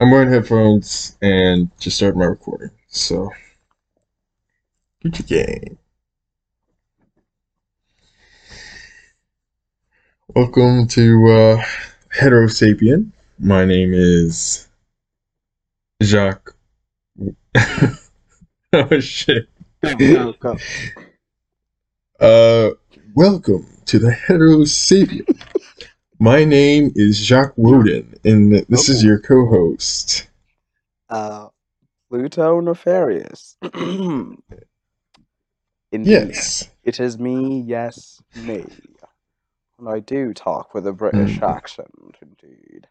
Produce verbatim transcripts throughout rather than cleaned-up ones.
I'm wearing headphones and just started my recording, so good game. Welcome to uh, Heterosapien. My name is Jacques. Oh shit! uh, welcome to the Heterosapien. My name is Jacques Woden, and this okay. is your co-host, uh, Pluto Nefarious. Yes, it is me. Yes, me. And I do talk with a British accent, indeed.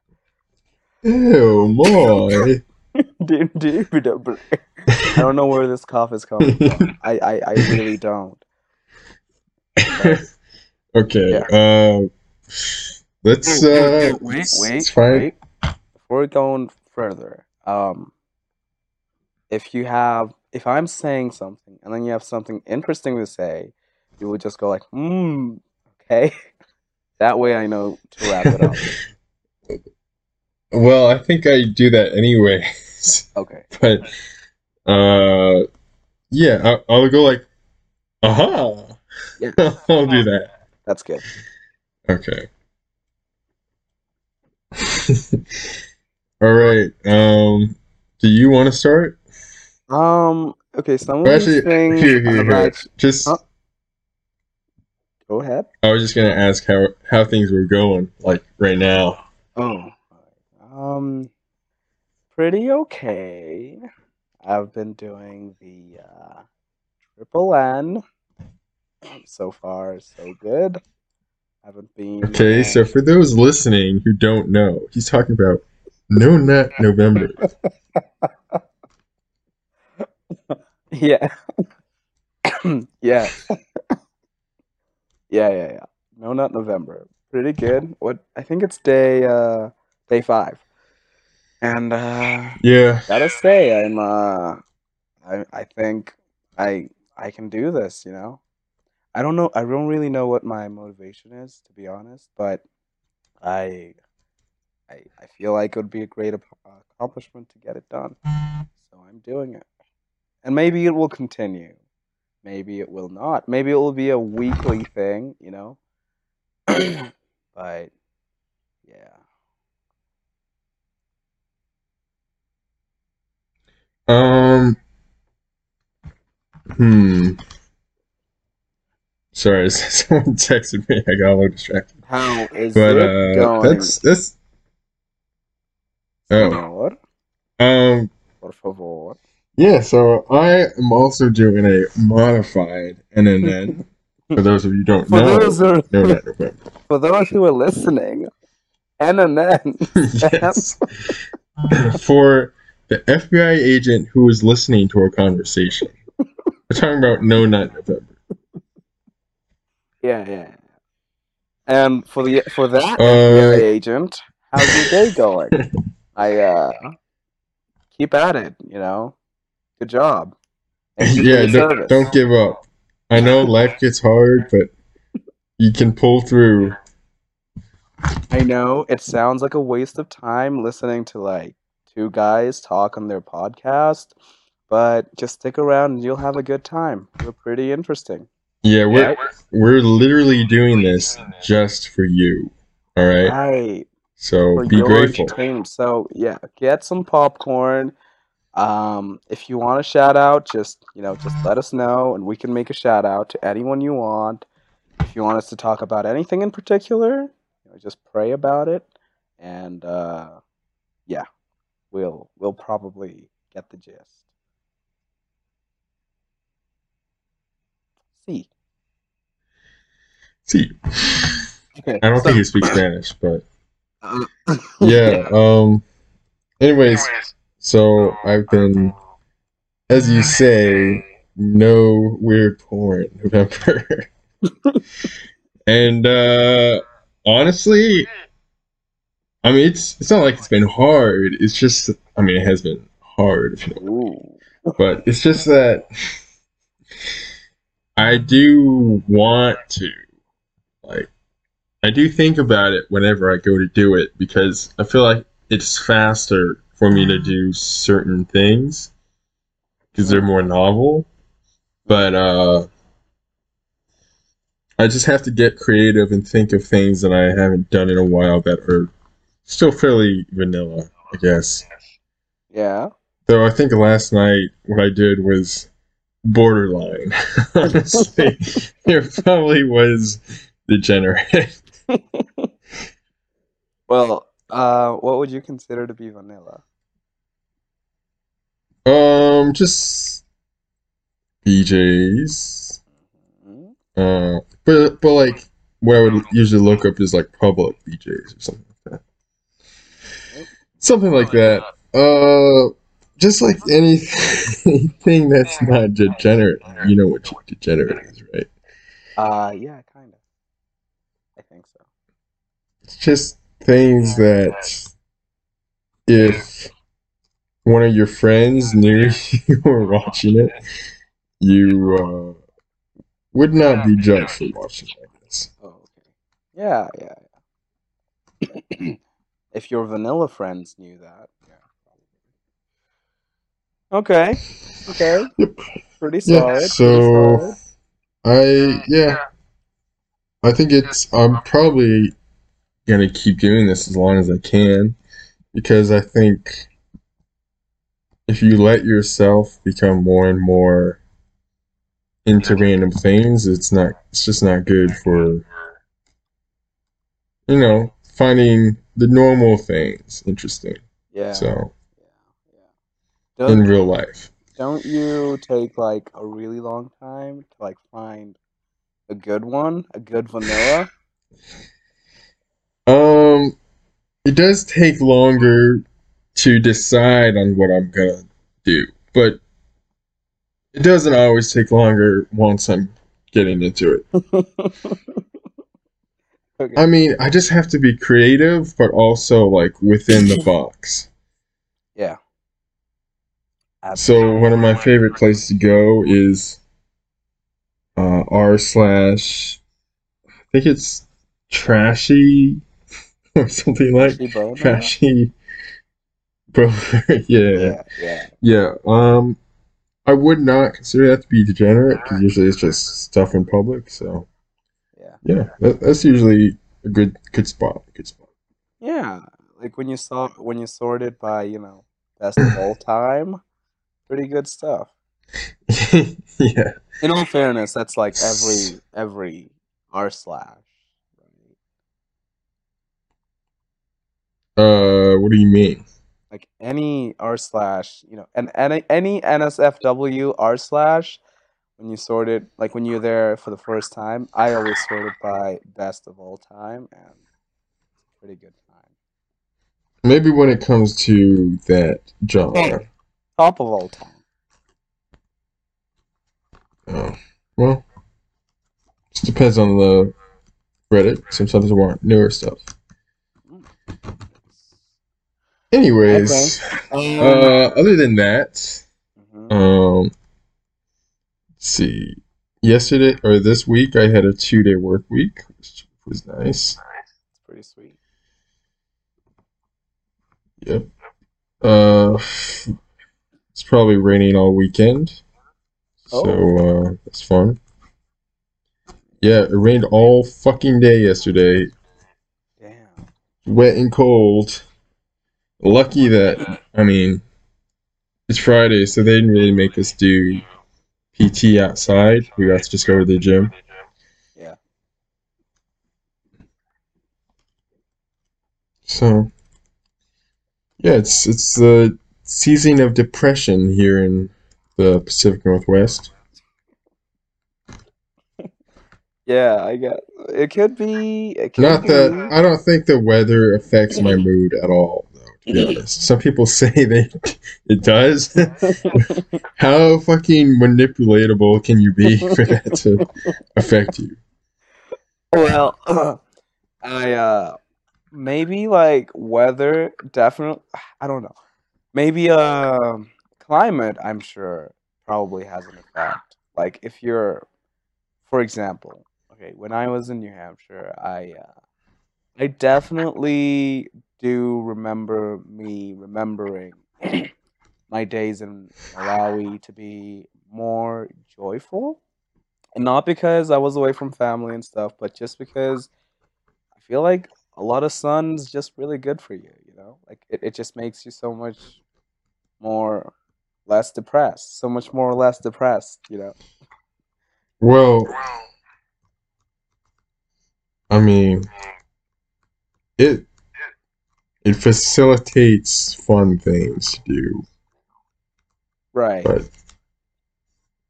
Oh my! Indubitably. I don't know where this cough is coming from. I, I, I really don't. But, okay. Yeah. Uh, Let's uh wait, wait, wait. Before we go further, um if you have if I'm saying something and then you have something interesting to say, you will just go like, hmm, okay. That way I know to wrap it up. Well, I think I do that anyways. Okay. But uh yeah, I'll, I'll go like aha. Yeah. I'll do that. That's good. Okay. All right. Um, do you want to start? Um. Okay. Some of these things. Here, here, here. Just. Huh? Go ahead. I was just gonna ask how how things were going, like right now. Oh. Um. Pretty okay. I've been doing the uh, triple N. So far, so good. Haven't been okay, uh, so for those listening who don't know, he's talking about No Nut November. Yeah. yeah. yeah. Yeah, yeah, No Nut November. Pretty good. What I think it's day uh day five. And uh yeah. Gotta say I'm uh I I think I I can do this, you know? I don't know. I don't really know what my motivation is, to be honest. But I, I, I feel like it would be a great accomplishment to get it done. So I'm doing it, and maybe it will continue. Maybe it will not. Maybe it will be a weekly thing, you know. But yeah. Um. Hmm. Sorry, someone texted me. I got a little distracted. How is but, it uh, going? That's that's. Oh. Um. Por favor. Yeah, so I am also doing a modified N N N. For those of you who don't for know, those are, know that, for those who are listening, N N N. Yes. For the F B I agent who is listening to our conversation, we're talking about No Nut November. Yeah, yeah. And um, for the for that uh, F B I agent, how's your day going? I uh, keep at it, you know. Good job. And yeah, don't, don't give up. I know life gets hard, but you can pull through. I know it sounds like a waste of time listening to like two guys talk on their podcast, but just stick around and you'll have a good time. They're pretty interesting. Yeah, we're yeah. we're literally doing this just for you. All right. Right. So for be grateful. So yeah, get some popcorn. Um, if you want a shout out, just you know, just let us know, and we can make a shout out to anyone you want. If you want us to talk about anything in particular, you know, just pray about it, and uh, yeah, we'll we'll probably get the gist. See. See. Okay, I don't so, think he speaks Spanish, but uh, yeah. yeah. Um. Anyways, so I've been, as you say, no weird porn November, and uh, honestly, I mean it's it's not like it's been hard. It's just I mean it has been hard, if you know, but it's just that. I do want to, like, I do think about it whenever I go to do it because I feel like it's faster for me to do certain things because they're more novel. But uh, I just have to get creative and think of things that I haven't done in a while that are still fairly vanilla, I guess. Yeah. So I think last night what I did was borderline. Honestly, it probably was degenerate. Well, uh, what would you consider to be vanilla? Um, just B Js. Mm-hmm. Uh, but but like what I would usually look up is like public B Js or something like that. Something like that. Uh, just like any, anything that's not degenerate. You know what degenerate is, right? Uh, yeah, kind of. I think so. It's just things that if one of your friends knew you were watching it, you uh, would not be judged for watching it, I guess. Oh, okay. Yeah, yeah, yeah. If your vanilla friends knew that. Okay. Okay. Yep. Pretty solid. Yeah, so, pretty solid. I yeah, I think it's. I'm probably gonna keep doing this as long as I can, because I think if you let yourself become more and more into random things, it's not. It's just not good for, you know, finding the normal things interesting. Yeah. So. Don't, in real life. Don't you take, like, a really long time to, like, find a good one? A good vanilla? Um, it does take longer to decide on what I'm gonna do. But it doesn't always take longer once I'm getting into it. Okay. I mean, I just have to be creative, but also, like, within the box. Yeah. So one of my favorite places to go is uh, r slash, I think it's trashy or something like Boner. Trashy bro. yeah. yeah, yeah, Um, I would not consider that to be degenerate because usually it's just stuff in public. So yeah, yeah, that, that's usually a good good spot. Good spot. Yeah, like when you saw when you sorted by, you know, best of all time. Pretty good stuff. Yeah. In all fairness, that's like every every r slash. Uh, what do you mean? Like any r slash, you know, and any any N S F W r slash. When you sort it, like when you're there for the first time, I always sort it by best of all time, and it's a pretty good time. Maybe when it comes to that genre. Top of all time. Oh, well, it depends on the Reddit. Sometimes there aren't newer stuff. Anyways, okay. um, uh, other than that, mm-hmm. um, let's see. Yesterday or this week, I had a two-day work week, which was nice. That's pretty sweet. Yep. Uh. It's probably raining all weekend, oh. so uh, that's fun. Yeah, it rained all fucking day yesterday. Damn. Wet and cold. Lucky that, I mean, it's Friday, so they didn't really make us do P T outside. We got to just go to the gym. Yeah. So, yeah, it's it's the... Uh, season of depression here in the Pacific Northwest. Yeah, I got it. Could be. It could Not be. That I don't think the weather affects my mood at all, though. To be honest, some people say they it does. How fucking manipulatable can you be for that to affect you? Well, uh, I uh, maybe like weather. Definitely, I don't know. Maybe uh, climate, I'm sure, probably has an effect. Like if you're, for example, okay, when I was in New Hampshire, I uh, I definitely do remember me remembering my days in Malawi to be more joyful. And not because I was away from family and stuff, but just because I feel like a lot of sun's just really good for you, you know? Like, it, it just makes you so much more less depressed, so much more or less depressed, you know? Well, I mean, it it facilitates fun things to do. Right. But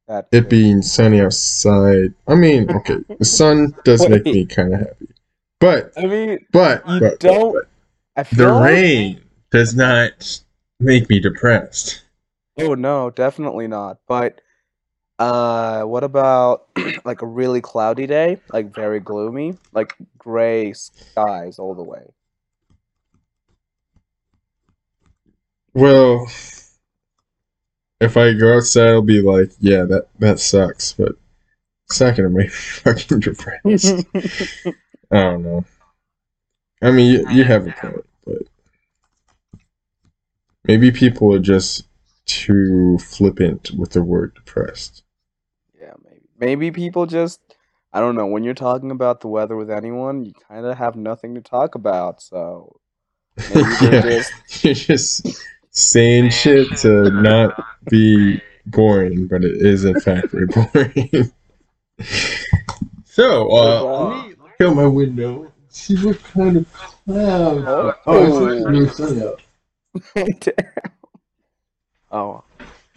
that it being sunny outside, I mean, okay, the sun does Wait. make me kind of happy. But, I mean, but, you but, don't, but, but I feel the like... rain does not make me depressed. Oh, no, definitely not. But uh, what about like a really cloudy day? Like very gloomy? Like gray skies all the way? Well, if I go outside, I'll be like, yeah, that, that sucks, but it's not going to make me fucking depressed. I don't know. I mean, you, you have a point, but maybe people are just too flippant with the word depressed. Yeah, maybe. Maybe people just, I don't know, when you're talking about the weather with anyone, you kind of have nothing to talk about, so maybe they're yeah, just... You're just saying shit to not be boring, but it is, in fact, very boring. So, uh... let me look out my window and see what kind of clouds... Oh, oh it's really sunny out. Oh.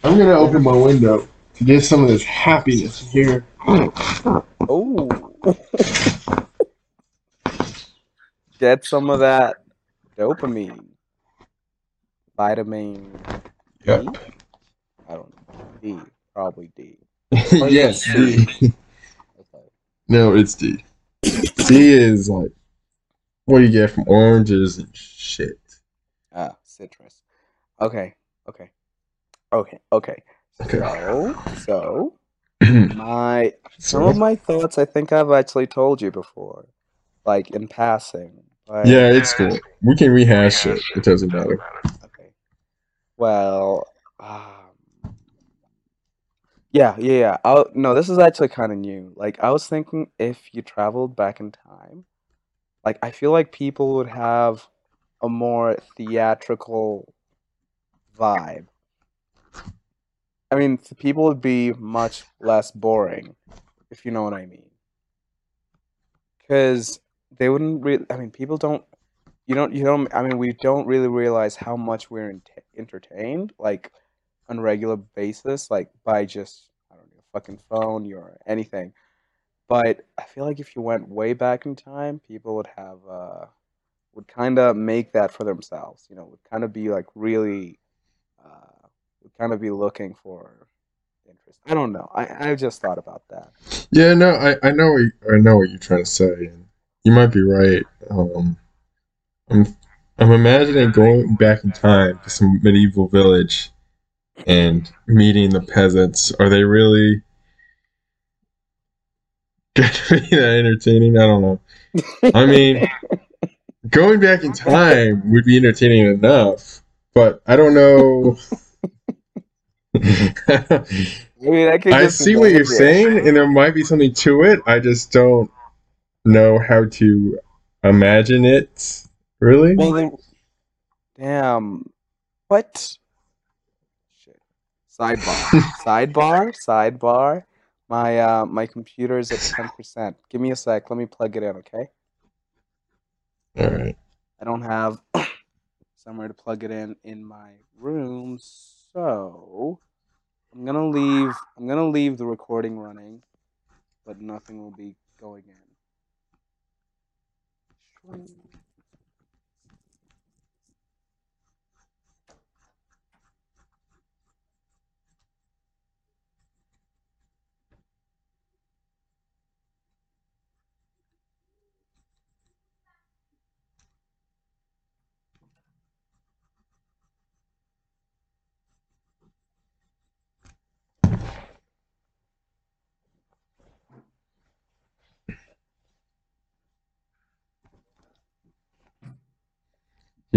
I'm gonna open my window to get some of this happiness here. Oh. Get some of that dopamine. Vitamin yep. D? I don't know. D. Probably D. Yes, D. D. Okay. No, it's D. D is like what you get from oranges and shit. Ah, citrus. Okay, okay. Okay, okay. okay. So, so my some of my thoughts I think I've actually told you before, like in passing. Like, yeah, it's cool. We can rehash it. It doesn't matter. Okay. Well, um, yeah, yeah, yeah. I'll, no, this is actually kind of new. Like, I was thinking if you traveled back in time, like, I feel like people would have a more theatrical vibe. I mean, people would be much less boring, if you know what I mean. Because they wouldn't really, I mean, people don't, you don't, you don't, I mean, we don't really realize how much we're in- entertained, like, on a regular basis, like, by just, I don't know, fucking phone or anything. But I feel like if you went way back in time, people would have, uh, would kind of make that for themselves, you know, would kind of be, like, really, uh, kind of be looking for interest. I don't know. I, I just thought about that. Yeah, no, I, I know what you, I know what you're trying to say. You might be right. Um, I'm I'm imagining going back in time to some medieval village and meeting the peasants. Are they really going to be that entertaining? I don't know. I mean, going back in time would be entertaining enough, but I don't know. I mean, I, I see what you're saying, and there might be something to it. I just don't know how to imagine it, really. Well, then, damn. What? Shit. Sidebar. Sidebar. Sidebar. My uh, my computer is at ten percent. Give me a sec. Let me plug it in, okay? All right. I don't have somewhere to plug it in in my room, so. I'm gonna leave. I'm gonna leave the recording running, but nothing will be going in.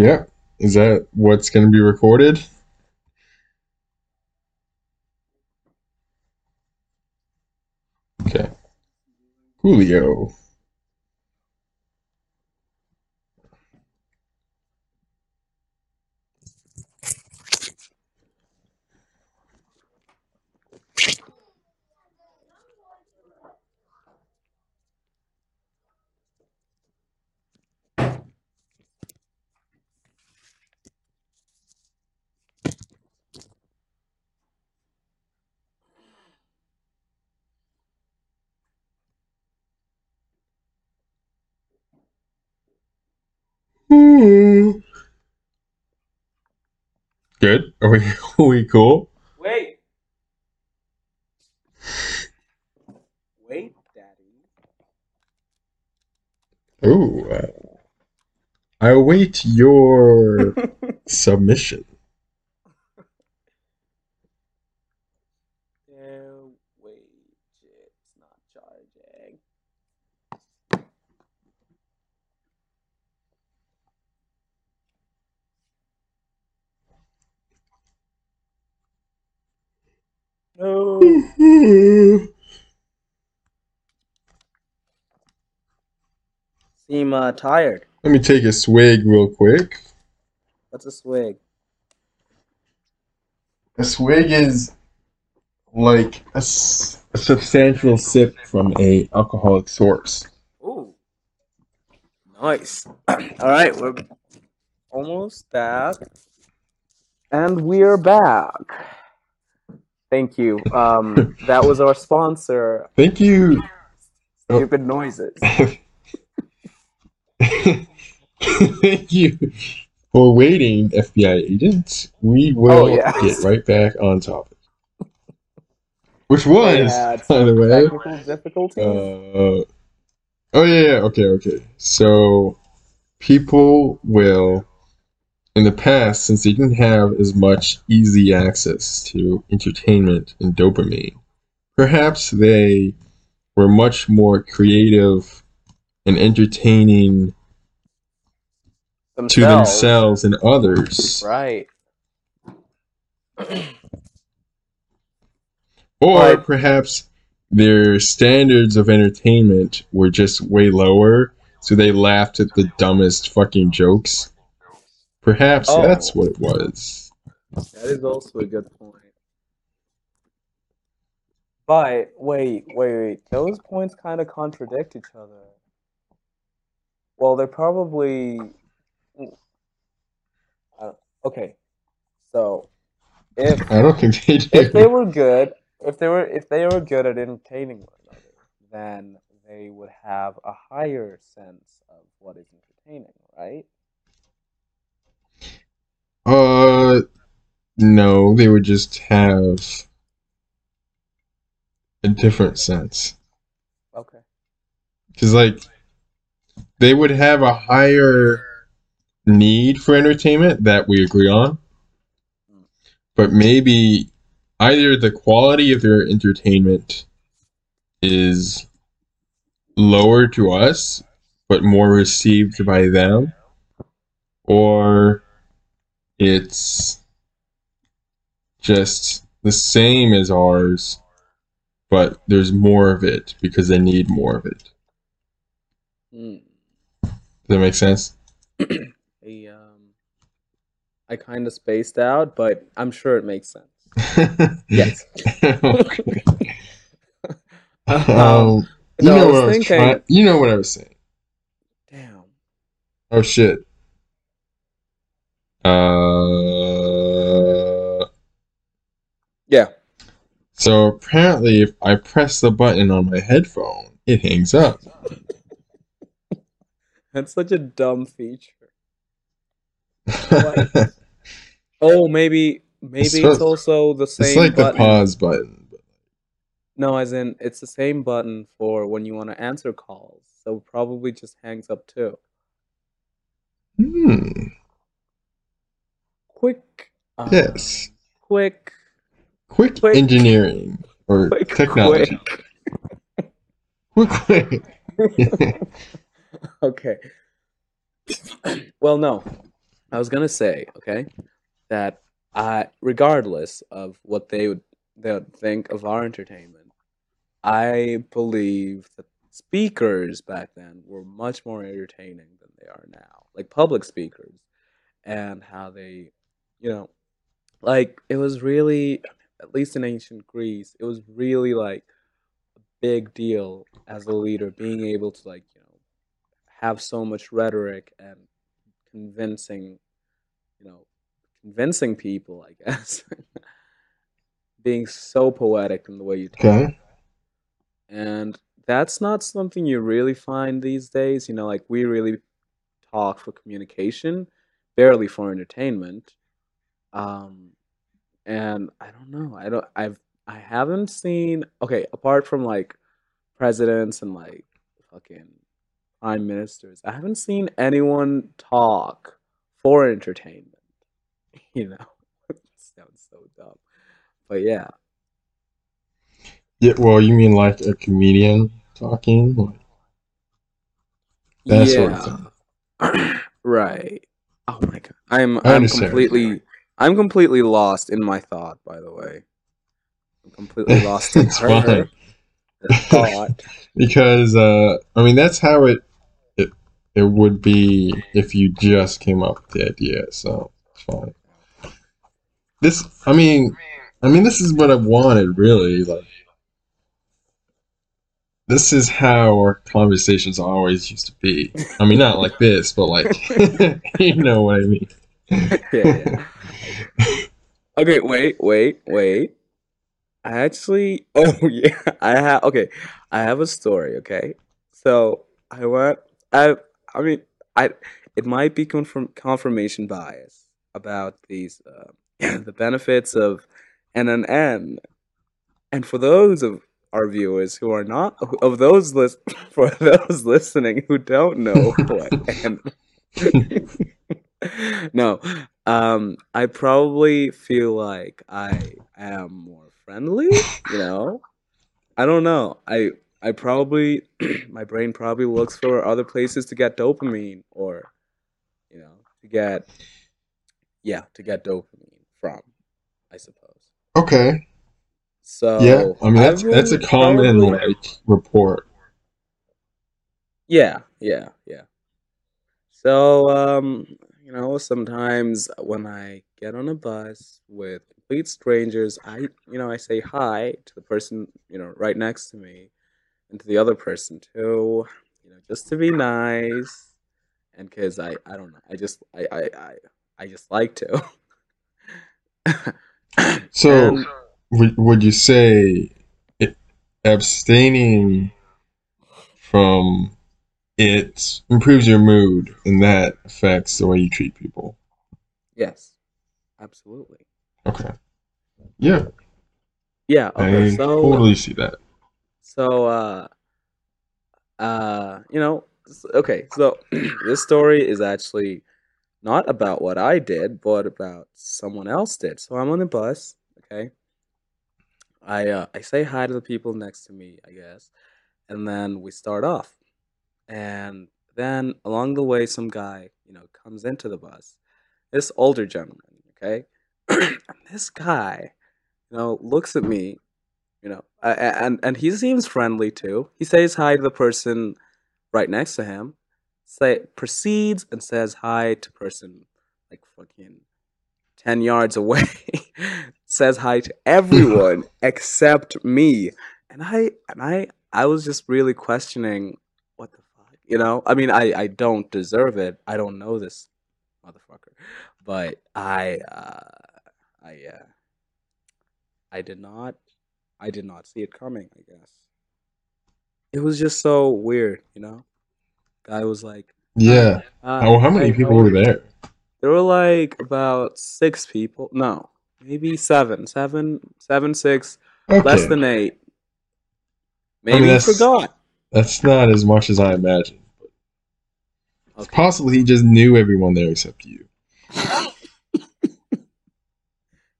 Yeah. Is that what's going to be recorded? Okay. Coolio. Good. Are we are we cool? Wait. Wait, Daddy. Oh, uh, I await your submission. No, wait, it's not charging. Oh. Seem uh, tired. Let me take a swig real quick. What's a swig? A swig is like a, s a substantial sip from a alcoholic source. Ooh, nice. All right, we're almost back, and we're back. Thank you. Um, that was our sponsor. Thank you. Stupid oh. noises. Thank you for waiting, F B I agents. We will oh, yes. get right back on topic. Which was, yeah, by the way. Technical difficulties. Uh, oh, yeah. Okay, okay. So, people will... In the past, since they didn't have as much easy access to entertainment and dopamine, perhaps they were much more creative and entertaining themselves. to themselves and others. Right. Or but perhaps their standards of entertainment were just way lower, so they laughed at the dumbest fucking jokes. Perhaps oh. that's what it was. That is also a good point. But, wait, wait, wait. Those points kind of contradict each other. Well, they're probably... Uh, okay. So, if... I don't think they do. If they were good, if they were, if they were good at entertaining one another, then they would have a higher sense of what is entertaining, right? Uh, no, they would just have a different sense. Okay. Because, like, they would have a higher need for entertainment that we agree on. But maybe either the quality of their entertainment is lower to us, but more received by them, or... It's just the same as ours, but there's more of it because they need more of it. Mm. Does that make sense? I, um, I kind of spaced out, but I'm sure it makes sense. Yes. Okay. um, you, no, know what I was thinking... trying, you know what I was saying. Damn. Oh, shit. Uh, yeah. So apparently, if I press the button on my headphone, it hangs up. That's such a dumb feature. Like, oh, maybe, maybe it's, it's also the same. It's like button. the pause button. No, as in it's the same button for when you want to answer calls. So it probably just hangs up too. Hmm. Quick, um, yes. Quick, quick, quick engineering or quick, technology. Quick, quick. Okay. Well, no. I was gonna say, okay, that I, regardless of what they would they would think of our entertainment, I believe that speakers back then were much more entertaining than they are now, like public speakers, and how they, you know, like it was really, at least in ancient Greece, it was really like a big deal as a leader being able to, like, you know, have so much rhetoric and convincing, you know, convincing people, I guess, being so poetic in the way you talk. Okay. And that's not something you really find these days. You know, like, we really talk for communication, barely for entertainment. Um, and I don't know. I don't. I've. I haven't seen. Okay, apart from like presidents and like fucking prime ministers, I haven't seen anyone talk for entertainment. You know, it sounds so dumb, but yeah. Yeah, well, you mean like a comedian talking? Like, that yeah. sort of thing. Right. Oh my god. I'm I I'm completely I'm completely lost in my thought, by the way. I'm completely lost in her, her thought. Because uh I mean that's how it it it would be if you just came up with the idea, so it's fine. This I mean I mean this is what I wanted, really, like this is how our conversations always used to be. I mean, not like this, but like, you know what I mean. yeah, yeah. Okay, wait, wait, wait. I actually, oh yeah, I have, okay, I have a story, okay? So, I went, I, I mean, I, it might be confirm, confirmation bias about these, uh, the benefits of N N N. And for those of our viewers who are not of those list for those listening who don't know what and no um I probably feel like I am more friendly, you know, I don't know, I I probably my brain probably looks for other places to get dopamine, or you know, to get yeah to get dopamine from, I suppose. Okay. So yeah, I mean that's really that's a common probably, like report. Yeah, yeah, yeah. So um, you know, sometimes when I get on a bus with complete strangers, I you know I say hi to the person you know right next to me, and to the other person too, you know, just to be nice, and because I I don't know I just I I I, I just like to. So. And, Would would you say it, abstaining from it improves your mood, and that affects the way you treat people? Yes, absolutely. Okay. Yeah. Yeah. Okay. I so, totally see that. So, uh, uh, you know, okay. So this story is actually not about what I did, but about someone else did. So I'm on the bus. Okay. I uh, I say hi to the people next to me, I guess, and then we start off, and then along the way, some guy, you know, comes into the bus, this older gentleman, okay, and this guy, you know, looks at me, you know, and and he seems friendly too. He says hi to the person right next to him, say proceeds and says hi to person like fucking ten yards away. Says hi to everyone except me, and I and I I was just really questioning what the fuck, you know. I mean, I I don't deserve it. I don't know this motherfucker, but I uh, I uh, I did not I did not see it coming. I guess it was just so weird, you know. Guy was like, yeah. Uh, oh, how many I, people I, were there? There were like about six people. No. Maybe seven, seven, seven, six, okay. Less than eight. Maybe I mean, that's, forgot. That's not as much as I imagined. It's okay. Possible he just knew everyone there except you.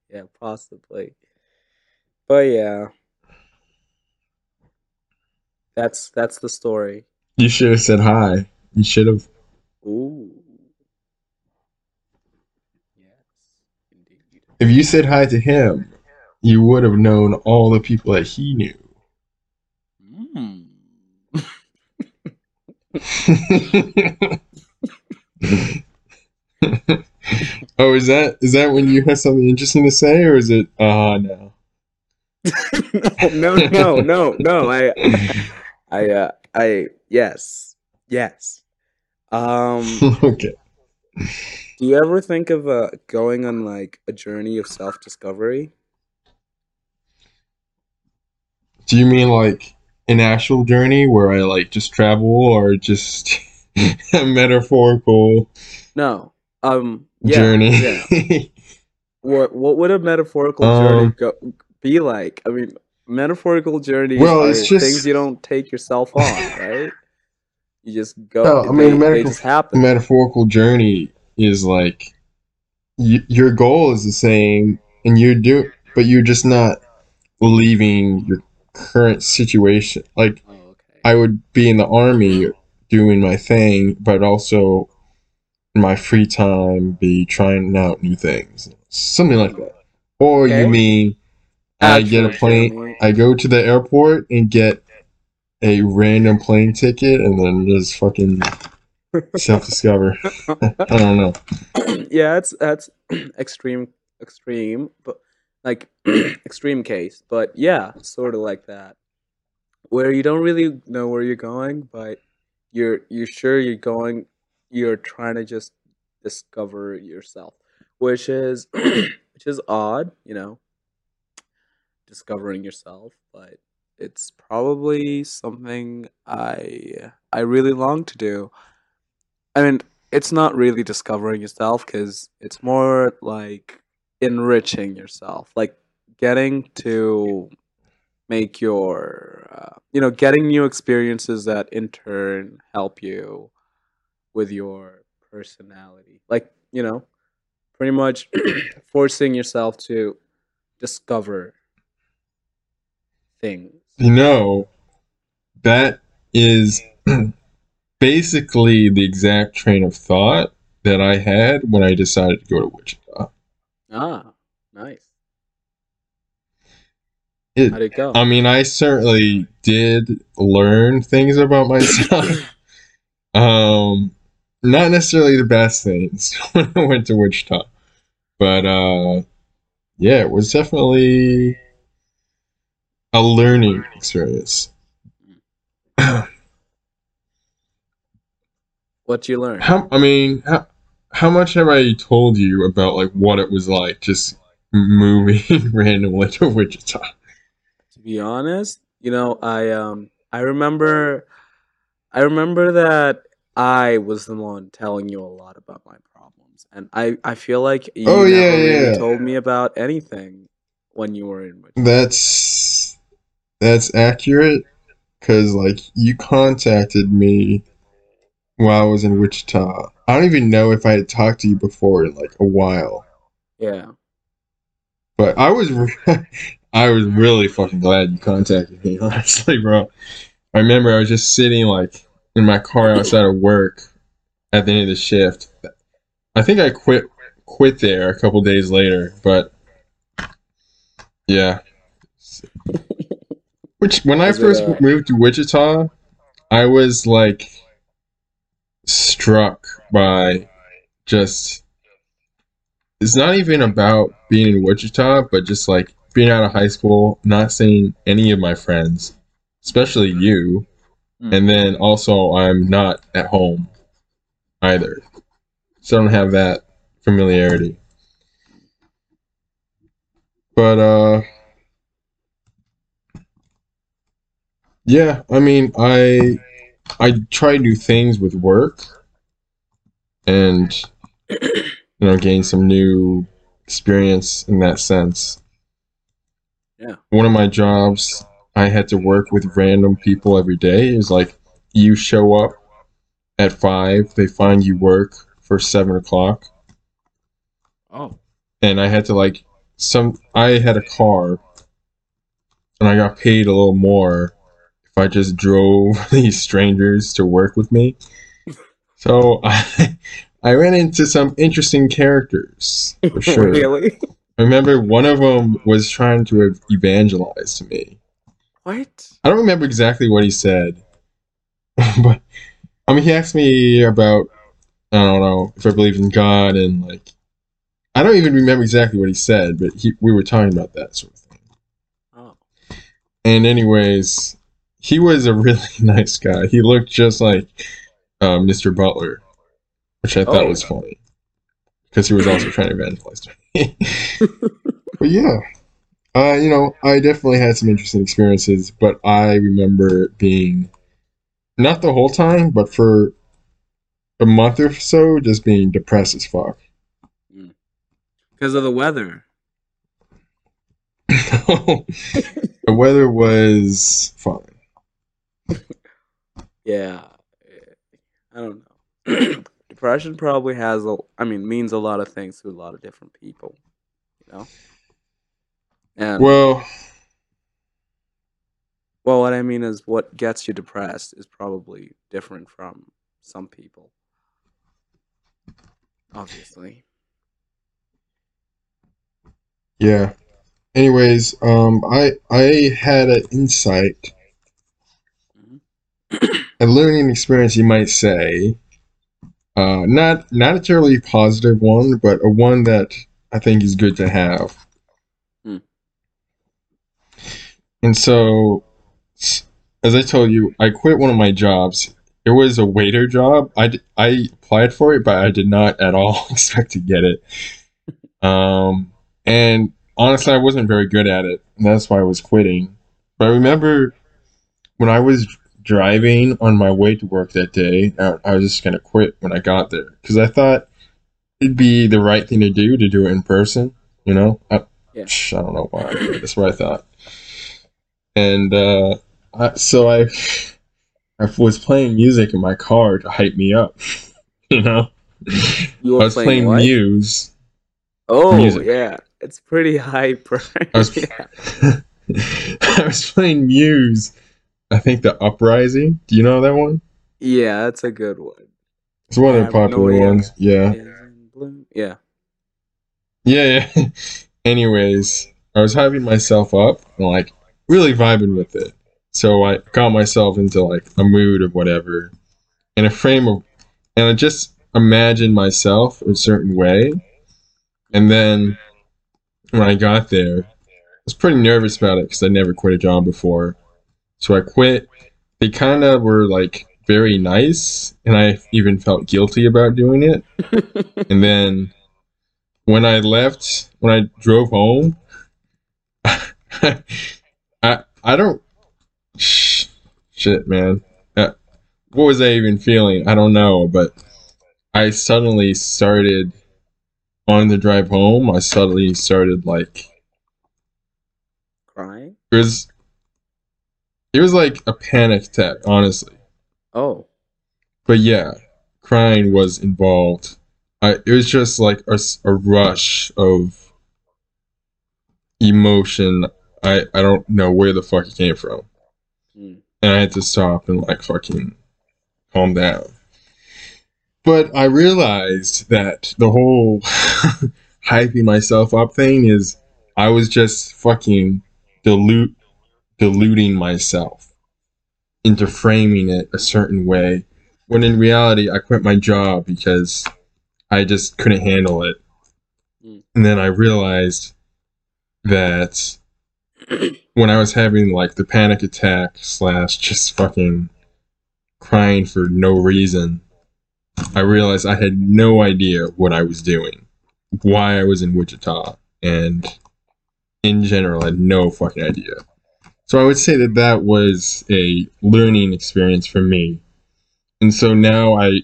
Yeah, possibly. But yeah, that's that's the story. You should have said hi. You should have. Ooh. If you said hi to him, you would have known all the people that he knew. Mm. Oh, is that is that when you have something interesting to say, or is it uh no? no, no, no, no. I, I, uh, I. Yes, yes. Um. Okay. Do you ever think of uh, going on like a journey of self-discovery? Do you mean like an actual journey where I like just travel, or just a metaphorical? No. Um. Yeah, journey. Yeah. What What would a metaphorical um, journey go? Be like, I mean, metaphorical journeys well, are just things you don't take yourself on, right? You just go. No, I mean, they, metaphor- they just happen. Metaphorical journey is like y- your goal is the same, and you do, but you're just not leaving your current situation. Like, oh, okay. I would be in the army doing my thing, but also in my free time be trying out new things, something like that. Or okay. You mean? I get a plane, I go to the airport and get a random plane ticket and then just fucking self-discover. I don't know. Yeah, that's that's extreme, extreme, but like extreme case. But yeah, sort of like that. Where you don't really know where you're going, but you're you're sure you're going, you're trying to just discover yourself, which is which is odd, you know. Discovering yourself, but it's probably something I I really long to do. I mean, it's not really discovering yourself because it's more like enriching yourself, like getting to make your, uh, you know, getting new experiences that in turn help you with your personality. Like, you know, pretty much forcing yourself to discover things. You know, that is basically the exact train of thought that I had when I decided to go to Wichita. Ah, nice. It, How'd it go? I mean, I certainly did learn things about myself. um, not necessarily the best things when I went to Wichita. But, uh, yeah, it was definitely a learning experience. What'd you learn? How, I mean, how, how much have I told you about like what it was like just moving randomly to Wichita? To be honest, you know, I um, I remember, I remember that I was the one telling you a lot about my problems, and I, I feel like you oh, never yeah, really yeah. told me about anything when you were in Wichita. That's. That's accurate, because, like, you contacted me while I was in Wichita. I don't even know if I had talked to you before in, like, a while. Yeah. But I was re- I was really fucking glad you contacted me, honestly, bro. I remember I was just sitting, like, in my car outside of work at the end of the shift. I think I quit quit there a couple days later, but, yeah. Which, when I first it, uh, moved to Wichita, I was, like, struck by just, it's not even about being in Wichita, but just, like, being out of high school, not seeing any of my friends, especially you, mm. and then also I'm not at home either, so I don't have that familiarity. But, uh... yeah, I mean, I I try new things with work, and you know, gain some new experience in that sense. Yeah. One of my jobs, I had to work with random people every day. Is like you show up at five, they find you work for seven o'clock. Oh. And I had to like some. I had a car, and I got paid a little more if I just drove these strangers to work with me. So I I ran into some interesting characters, for sure. Really? I remember one of them was trying to evangelize to me. What? I don't remember exactly what he said, but I mean, he asked me about, I don't know, if I believe in God, and like, I don't even remember exactly what he said, but he, we were talking about that sort of thing. Oh. And anyways, he was a really nice guy. He looked just like uh, Mister Butler, which I thought oh, was God. funny, because he was also trying to evangelize me. But yeah, uh, you know, I definitely had some interesting experiences, but I remember being, not the whole time, but for a month or so, just being depressed as fuck. Because of the weather. No. The weather was fine. Yeah. I don't know. Depression probably has, a, I mean, means a lot of things to a lot of different people. You know? And well... Well, what I mean is what gets you depressed is probably different from some people. Obviously. Yeah. Anyways, um, I I had an insight, mm-hmm. a learning experience, you might say, uh, not not a terribly positive one, but a one that I think is good to have. Mm. And so, as I told you, I quit one of my jobs. It was a waiter job. I d- I applied for it, but I did not at all expect to get it. Um. And honestly, I wasn't very good at it, and that's why I was quitting. But I remember when I was driving on my way to work that day, I, I was just going to quit when I got there. Because I thought it'd be the right thing to do, to do it in person, you know? I, yeah. psh, I don't know why. That's what I thought. And uh, I, so I, I was playing music in my car to hype me up, you know? You were I was playing, playing Muse. Oh, music. Yeah. It's pretty high price. I was, yeah. I was playing Muse. I think the Uprising. Do you know that one? Yeah, that's a good one. It's one of the popular no ones. Yeah. Yeah. Yeah. Yeah. Anyways, I was hyping myself up and like really vibing with it. So I got myself into like a mood of whatever, and a frame of, and I just imagined myself a certain way, and then. When I got there, I was pretty nervous about it because I never quit a job before. So I quit. They kind of were like very nice, and I even felt guilty about doing it. And then when I left, when I drove home, I I don't sh- shit, man. Uh, what was I even feeling? I don't know, but I suddenly started. On the drive home, I suddenly started like crying. It was, it was like a panic attack, honestly. Oh, but yeah, crying was involved. I, it was just like a, a rush of emotion. I, I don't know where the fuck it came from, mm. and I had to stop and like fucking calm down. But I realized that the whole hyping myself up thing is I was just fucking dilute, diluting myself into framing it a certain way. When in reality, I quit my job because I just couldn't handle it. And then I realized that when I was having like the panic attack slash just fucking crying for no reason, I realized I had no idea what I was doing, why I was in Wichita, and in general, I had no fucking idea. So I would say that that was a learning experience for me. And so now I,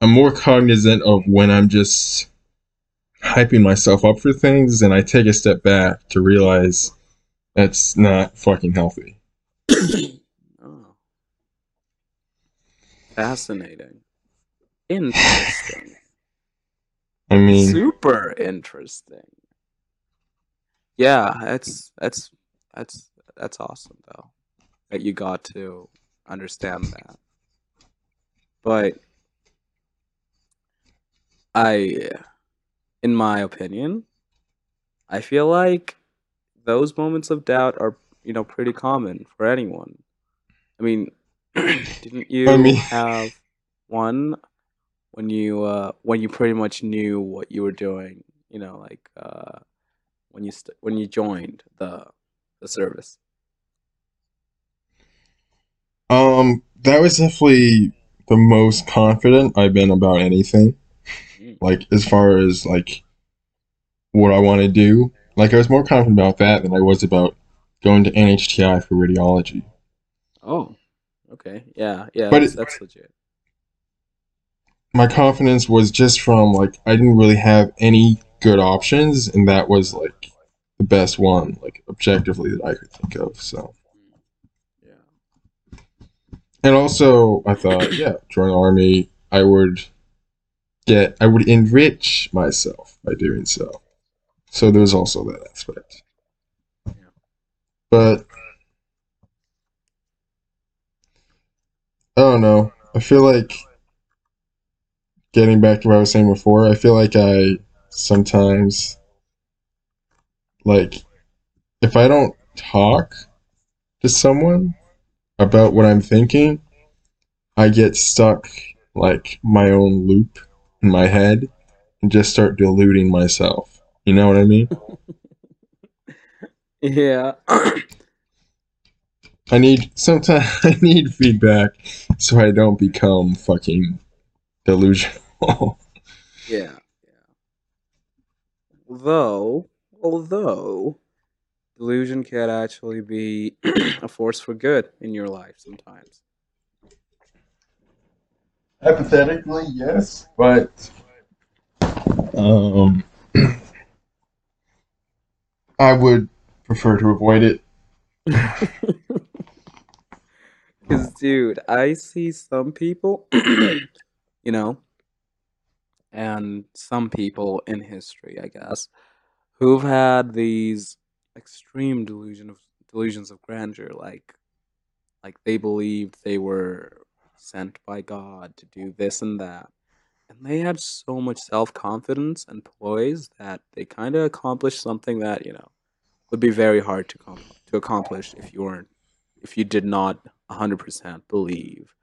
I'm more cognizant of when I'm just hyping myself up for things, and I take a step back to realize that's not fucking healthy. Oh. Fascinating. Interesting. I mean, super interesting. Yeah, that's that's that's that's awesome though that you got to understand that. But I, in my opinion, I feel like those moments of doubt are, you know, pretty common for anyone. I mean, didn't you I mean... have one when you uh, when you pretty much knew what you were doing? You know, like uh, when you st when you joined the the service. Um, that was definitely the most confident I've been about anything. Like, as far as, like, what I want to do. Like, I was more confident about that than I was about going to N H T I for radiology. Oh, okay. Yeah, yeah, but that's, it, that's legit. My confidence was just from, like, I didn't really have any good options, and that was, like, the best one, like, objectively that I could think of, so... And also, I thought, yeah, join the army, I would get, I would enrich myself by doing so. So there was also that aspect. Yeah. But, I don't know, I feel like, getting back to what I was saying before, I feel like I sometimes, like, if I don't talk to someone about what I'm thinking, I get stuck, like, my own loop in my head and just start deluding myself. You know what I mean? Yeah. I need, sometimes I need feedback so I don't become fucking delusional. Yeah. Yeah. Though, although... delusion can actually be a force for good in your life sometimes. Hypothetically, yes, but um, I would prefer to avoid it. Because, dude, I see some people, you know, and some people in history, I guess, who've had these extreme delusion of delusions of grandeur, like like they believed they were sent by God to do this and that, and they had so much self-confidence and poise that they kind of accomplished something that, you know, would be very hard to to accomplish if you weren't if you did not one hundred percent believe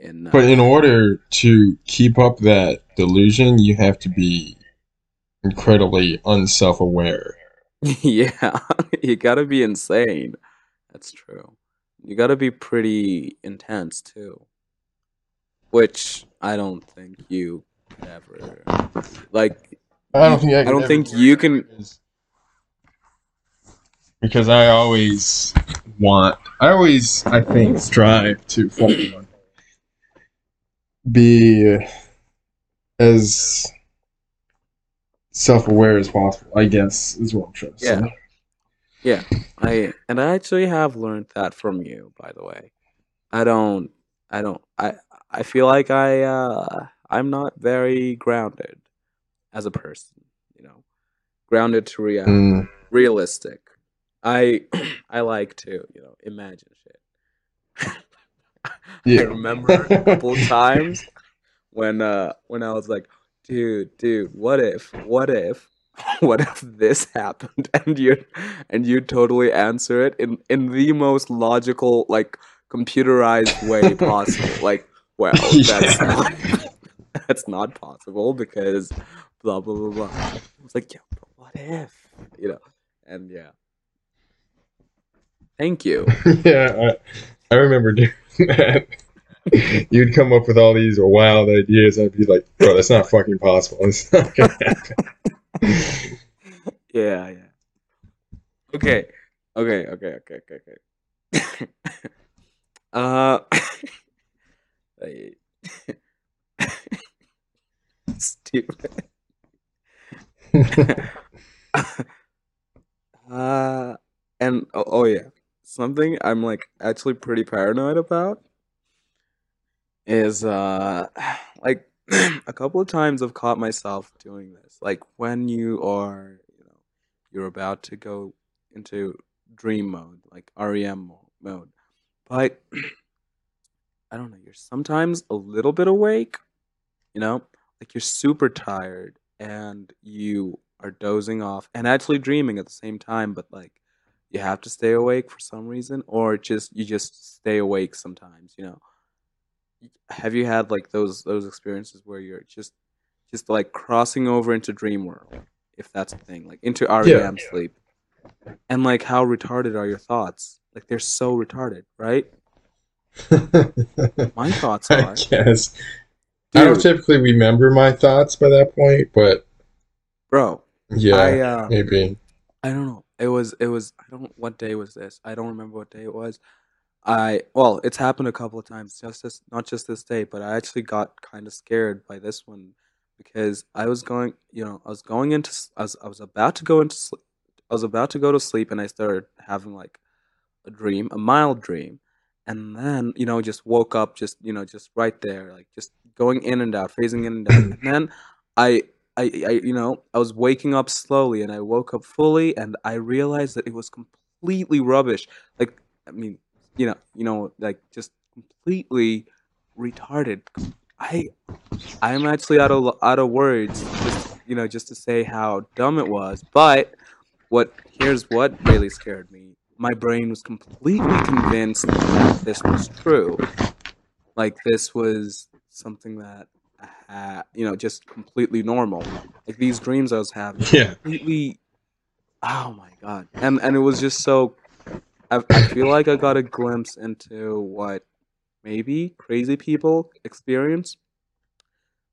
in uh, but in order to keep up that delusion, you have to be incredibly unself-aware. Yeah, you gotta be insane. That's true. You gotta be pretty intense too, which I don't think you could ever. Like, I don't think I, I don't think you can. Because I always want. I always, I think, strive to fucking be as self-aware as possible, I guess, is what I'm trying to say. Yeah. Yeah. I and I actually have learned that from you, by the way. I don't I don't I I feel like I uh I'm not very grounded as a person, you know. Grounded to reality. Mm. Realistic. I I like to, you know, imagine shit. Yeah. I remember a couple times when uh when I was like, Dude, dude, what if, what if, what if this happened, and you, and you totally answer it in, in the most logical, like, computerized way possible. Like, well, that's, yeah. not, that's not possible because blah, blah, blah, blah. It's like, yeah, but what if, you know, and yeah. Thank you. Yeah, I, I remember doing that. You'd come up with all these wild ideas, and I'd be like, bro, that's not fucking possible. It's not gonna happen. Yeah, yeah. Okay. Okay, okay, okay, okay, okay. uh Stupid. uh and oh, oh yeah. Something I'm like actually pretty paranoid about is uh like a couple of times I've caught myself doing this, like when you are, you know, you're about to go into dream mode, like R E M mode, but I don't know, you're sometimes a little bit awake, you know, like you're super tired and you are dozing off and actually dreaming at the same time, but like you have to stay awake for some reason, or just you just stay awake sometimes, you know. Have you had like those those experiences where you're just just like crossing over into dream world, if that's a thing, like into R E M yeah. sleep? And like, how retarded are your thoughts? Like, they're so retarded, right? My thoughts are. I guess. Dude, I don't typically remember my thoughts by that point, but bro, yeah, I, uh, maybe. I don't know. It was. It was. I don't. What day was this? I don't remember what day it was. I well, it's happened a couple of times. Just this, not just this day, but I actually got kind of scared by this one because I was going. You know, I was going into. I was. I was about to go into. Sleep. I was about to go to sleep, and I started having like a dream, a mild dream, and then you know just woke up, just you know just right there, like just going in and out, phasing in and out. And then I, I, I, you know, I was waking up slowly, and I woke up fully, and I realized that it was completely rubbish. Like, I mean, you know, you know, like just completely retarded. I, I'm actually out of out of words, just, you know, just to say how dumb it was, but. What here's what really scared me. My brain was completely convinced that this was true. Like this was something that, uh, you know, just completely normal. Like these dreams I was having, yeah. completely. Oh my god! And and it was just so. I, I feel like I got a glimpse into what maybe crazy people experience.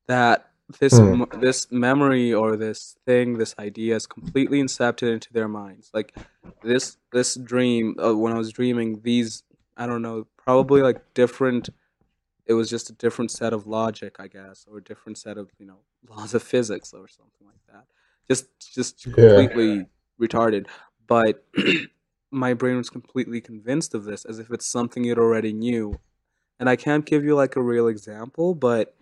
That. This hmm. this memory or this thing, this idea is completely incepted into their minds. Like this this dream, uh, when I was dreaming, these, I don't know, probably like different, it was just a different set of logic, I guess, or a different set of, you know, laws of physics or something like that. Just, just completely yeah. retarded. But my brain was completely convinced of this as if it's something it already knew. And I can't give you like a real example, but...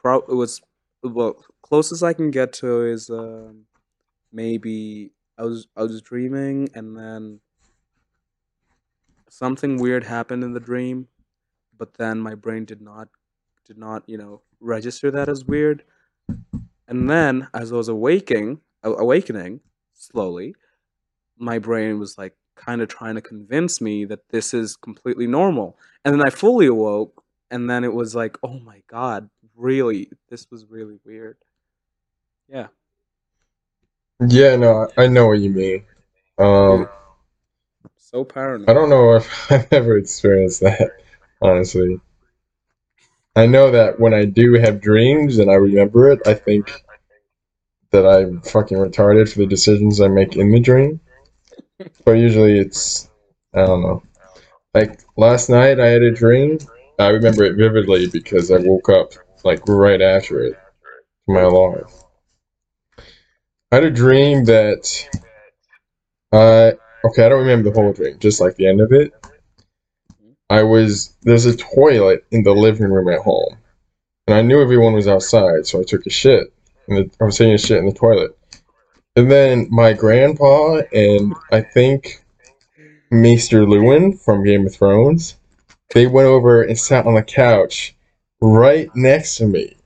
Pro- it was well closest I can get to is um, maybe I was I was dreaming and then something weird happened in the dream, but then my brain did not did not you know register that as weird, and then as I was awaking awakening slowly, my brain was like kind of trying to convince me that this is completely normal, and then I fully awoke, and then it was like, oh my god. Really, this was really weird. Yeah. Yeah, no, I know what you mean. Um, so paranoid. I don't know if I've ever experienced that, honestly. I know that when I do have dreams and I remember it, I think that I'm fucking retarded for the decisions I make in the dream. But usually it's, I don't know. Like, last night I had a dream. I remember it vividly because I woke up like right after it, my alarm. I had a dream that, uh, okay, I don't remember the whole dream, just like the end of it. I was, there's a toilet in the living room at home, and I knew everyone was outside, so I took a shit, and I was taking a shit in the toilet. And then my grandpa and I think Maester Luwin from Game of Thrones, they went over and sat on the couch right next to me,